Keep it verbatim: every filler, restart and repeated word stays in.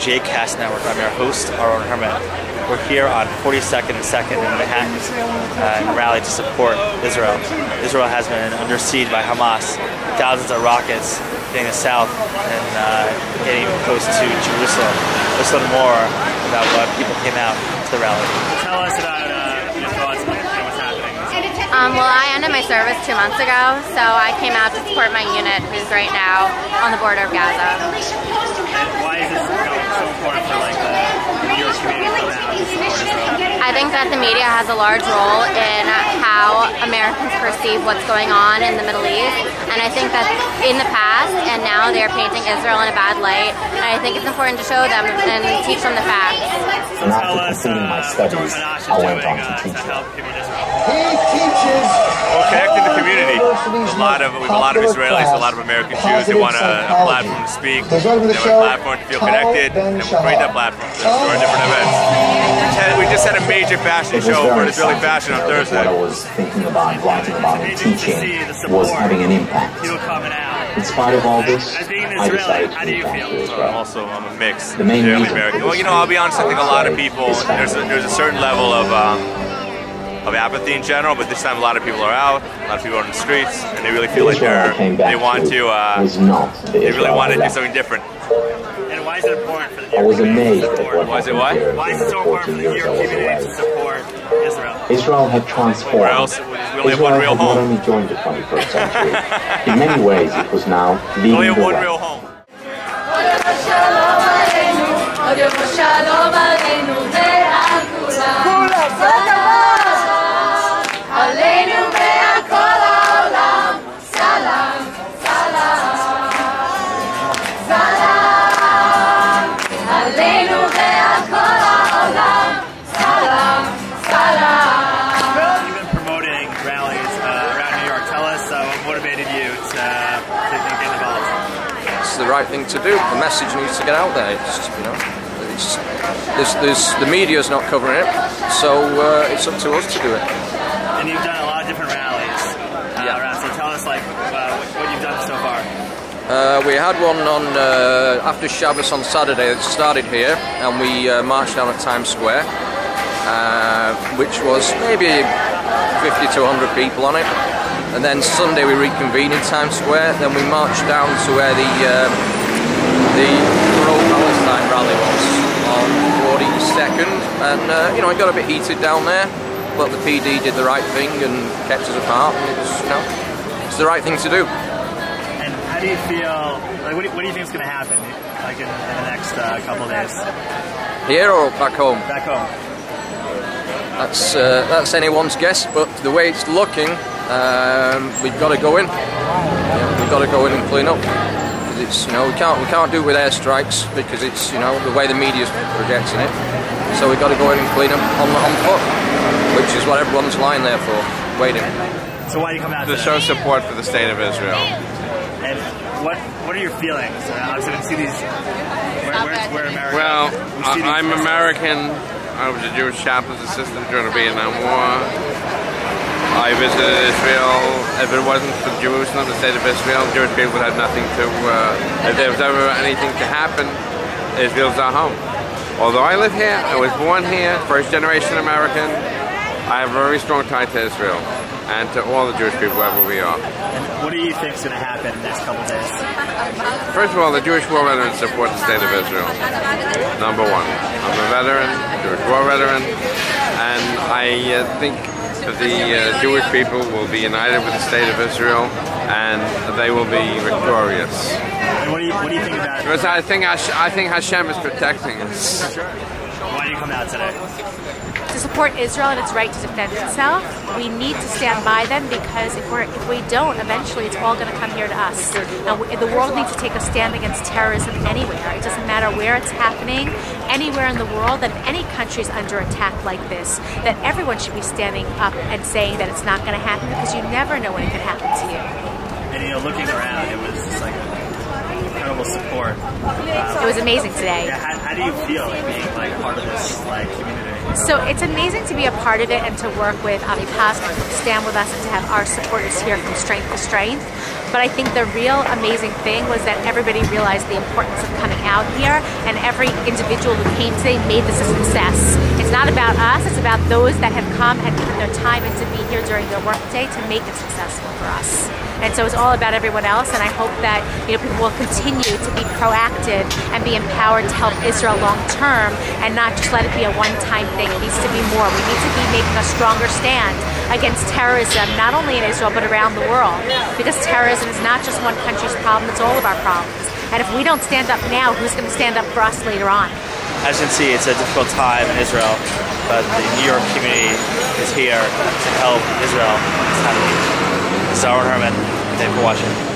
JCast Network. I'm your host, Aaron Herman. We're here on forty-second and second in Manhattan uh, in rally to support Israel. Israel has been under siege by Hamas. Thousands of rockets hitting the south and uh, getting close to Jerusalem. Let's learn more about what people came out to the rally. Tell us about uh, your thoughts on what's happening. Um, well, I ended my service two months ago, so I came out to support my unit, who's right now on the border of Gaza. And why is this so important for like the Jewish community to come out and support Israel? I think that the media has a large role in how Americans perceive what's going on in the Middle East, and I think that in the past and now they are painting Israel in a bad light, and I think it's important to show them and teach them the facts. And after completing my studies, I went on to teach them. Well, connecting the community. A lot of, we have a lot of Israelis, a lot of American Jews. They want a, a platform to speak. They want a platform to feel connected, and we create that platform for different events. We just had a major fashion show for Israeli fashion on Thursday. What I was thinking about, writing about, and teaching was having an impact. In spite of all this, I decided to move back to Israel. Also, I'm a mix. The main Israeli-American. Well, you know, I'll be honest. I think a lot of people. There's a, there's a certain level of. Um, of apathy in general, but this time a lot of people are out, a lot of people are on the streets, and they really feel like they're, they want to, uh, they really want to do something different. And why is it important for the New York community to support? Why is it what? Why is it so important for the New York community to support Israel? Israel had transformed. Where else? Really Israel had not only joined the twenty-first century, in many ways it was now leading the way. One real home. The right thing to do. The message needs to get out there. It's just, you know, it's, there's, there's, the media's not covering it, so uh, it's up to us to do it. And you've done a lot of different rallies uh, yeah. around, so tell us like uh, what, what you've done so far. Uh, we had one on uh, after Shabbos on Saturday that started here, and we uh, marched down at Times Square, uh, which was maybe fifty to a hundred people on it. And then Sunday we reconvened in Times Square, then we marched down to where the um, the pro-Palestine rally was on forty-second, and uh, you know, it got a bit heated down there, but the P D did the right thing and kept us apart, and it's, you know, it's the right thing to do. And how do you feel, like what do you, what do you think is going to happen, like in, in the next uh, couple of days? Here or back home? Back home. That's, uh, that's anyone's guess, but the way it's looking, Um, we've got to go in. Yeah, we've got to go in and clean up. It's, you know, we can't we can't do it with airstrikes because it's, you know, the way the media's projecting it. So we've got to go in and clean up on on foot, which is what everyone's lying there for, waiting. So why do you come out? To show support for the state of Israel. And what what are your feelings? I going to see these. Where, where, where American? Well, uh, I'm American. I was a Jewish chaplain's assistant during the Vietnam War. I visited Israel. If it wasn't for Jerusalem, the state of Israel, Jewish people would have nothing to, uh, if there was ever anything to happen, Israel's our home. Although I live here, I was born here, first generation American, I have a very strong tie to Israel and to all the Jewish people wherever we are. And what do you think is going to happen in the next couple of days? First of all, the Jewish war veterans support the state of Israel. Number one. I'm a veteran, a Jewish war veteran, and I uh, think the uh, Jewish people will be united with the state of Israel, and they will be victorious. And what do you, what do you think about it? Because I think Hashem, I think Hashem is protecting us. Why do you come out today? To support Israel and its right to defend itself. We need to stand by them, because if, we're, if we don't, eventually it's all going to come here to us. Now, the world needs to take a stand against terrorism anywhere. It doesn't matter where it's happening, anywhere in the world, that if any country's under attack like this, that everyone should be standing up and saying that it's not going to happen, because you never know when it could happen to you. And you know, looking around, it was just like incredible support. Um, it was amazing today. Yeah, how, how do you feel like being like part of this like community? So it's amazing to be a part of it and to work with Avipas, to stand with us and to have our supporters here from strength to strength. But I think the real amazing thing was that everybody realized the importance of coming out here, and every individual who came today made this a success. It's not about us, it's about those that have come and given their time and to be here during their workday to make it successful for us. And so it's all about everyone else, and I hope that, you know, people will continue to be proactive and be empowered to help Israel long term and not just let it be a one-time thing. It needs to be more. We need to be making a stronger stand against terrorism, not only in Israel but around the world, because terrorism is not just one country's problem, it's all of our problems. And if we don't stand up now, who's going to stand up for us later on? As you can see, it's a difficult time in Israel, but the New York community is here to help Israel. It's Aaron Herman. Thank you for watching.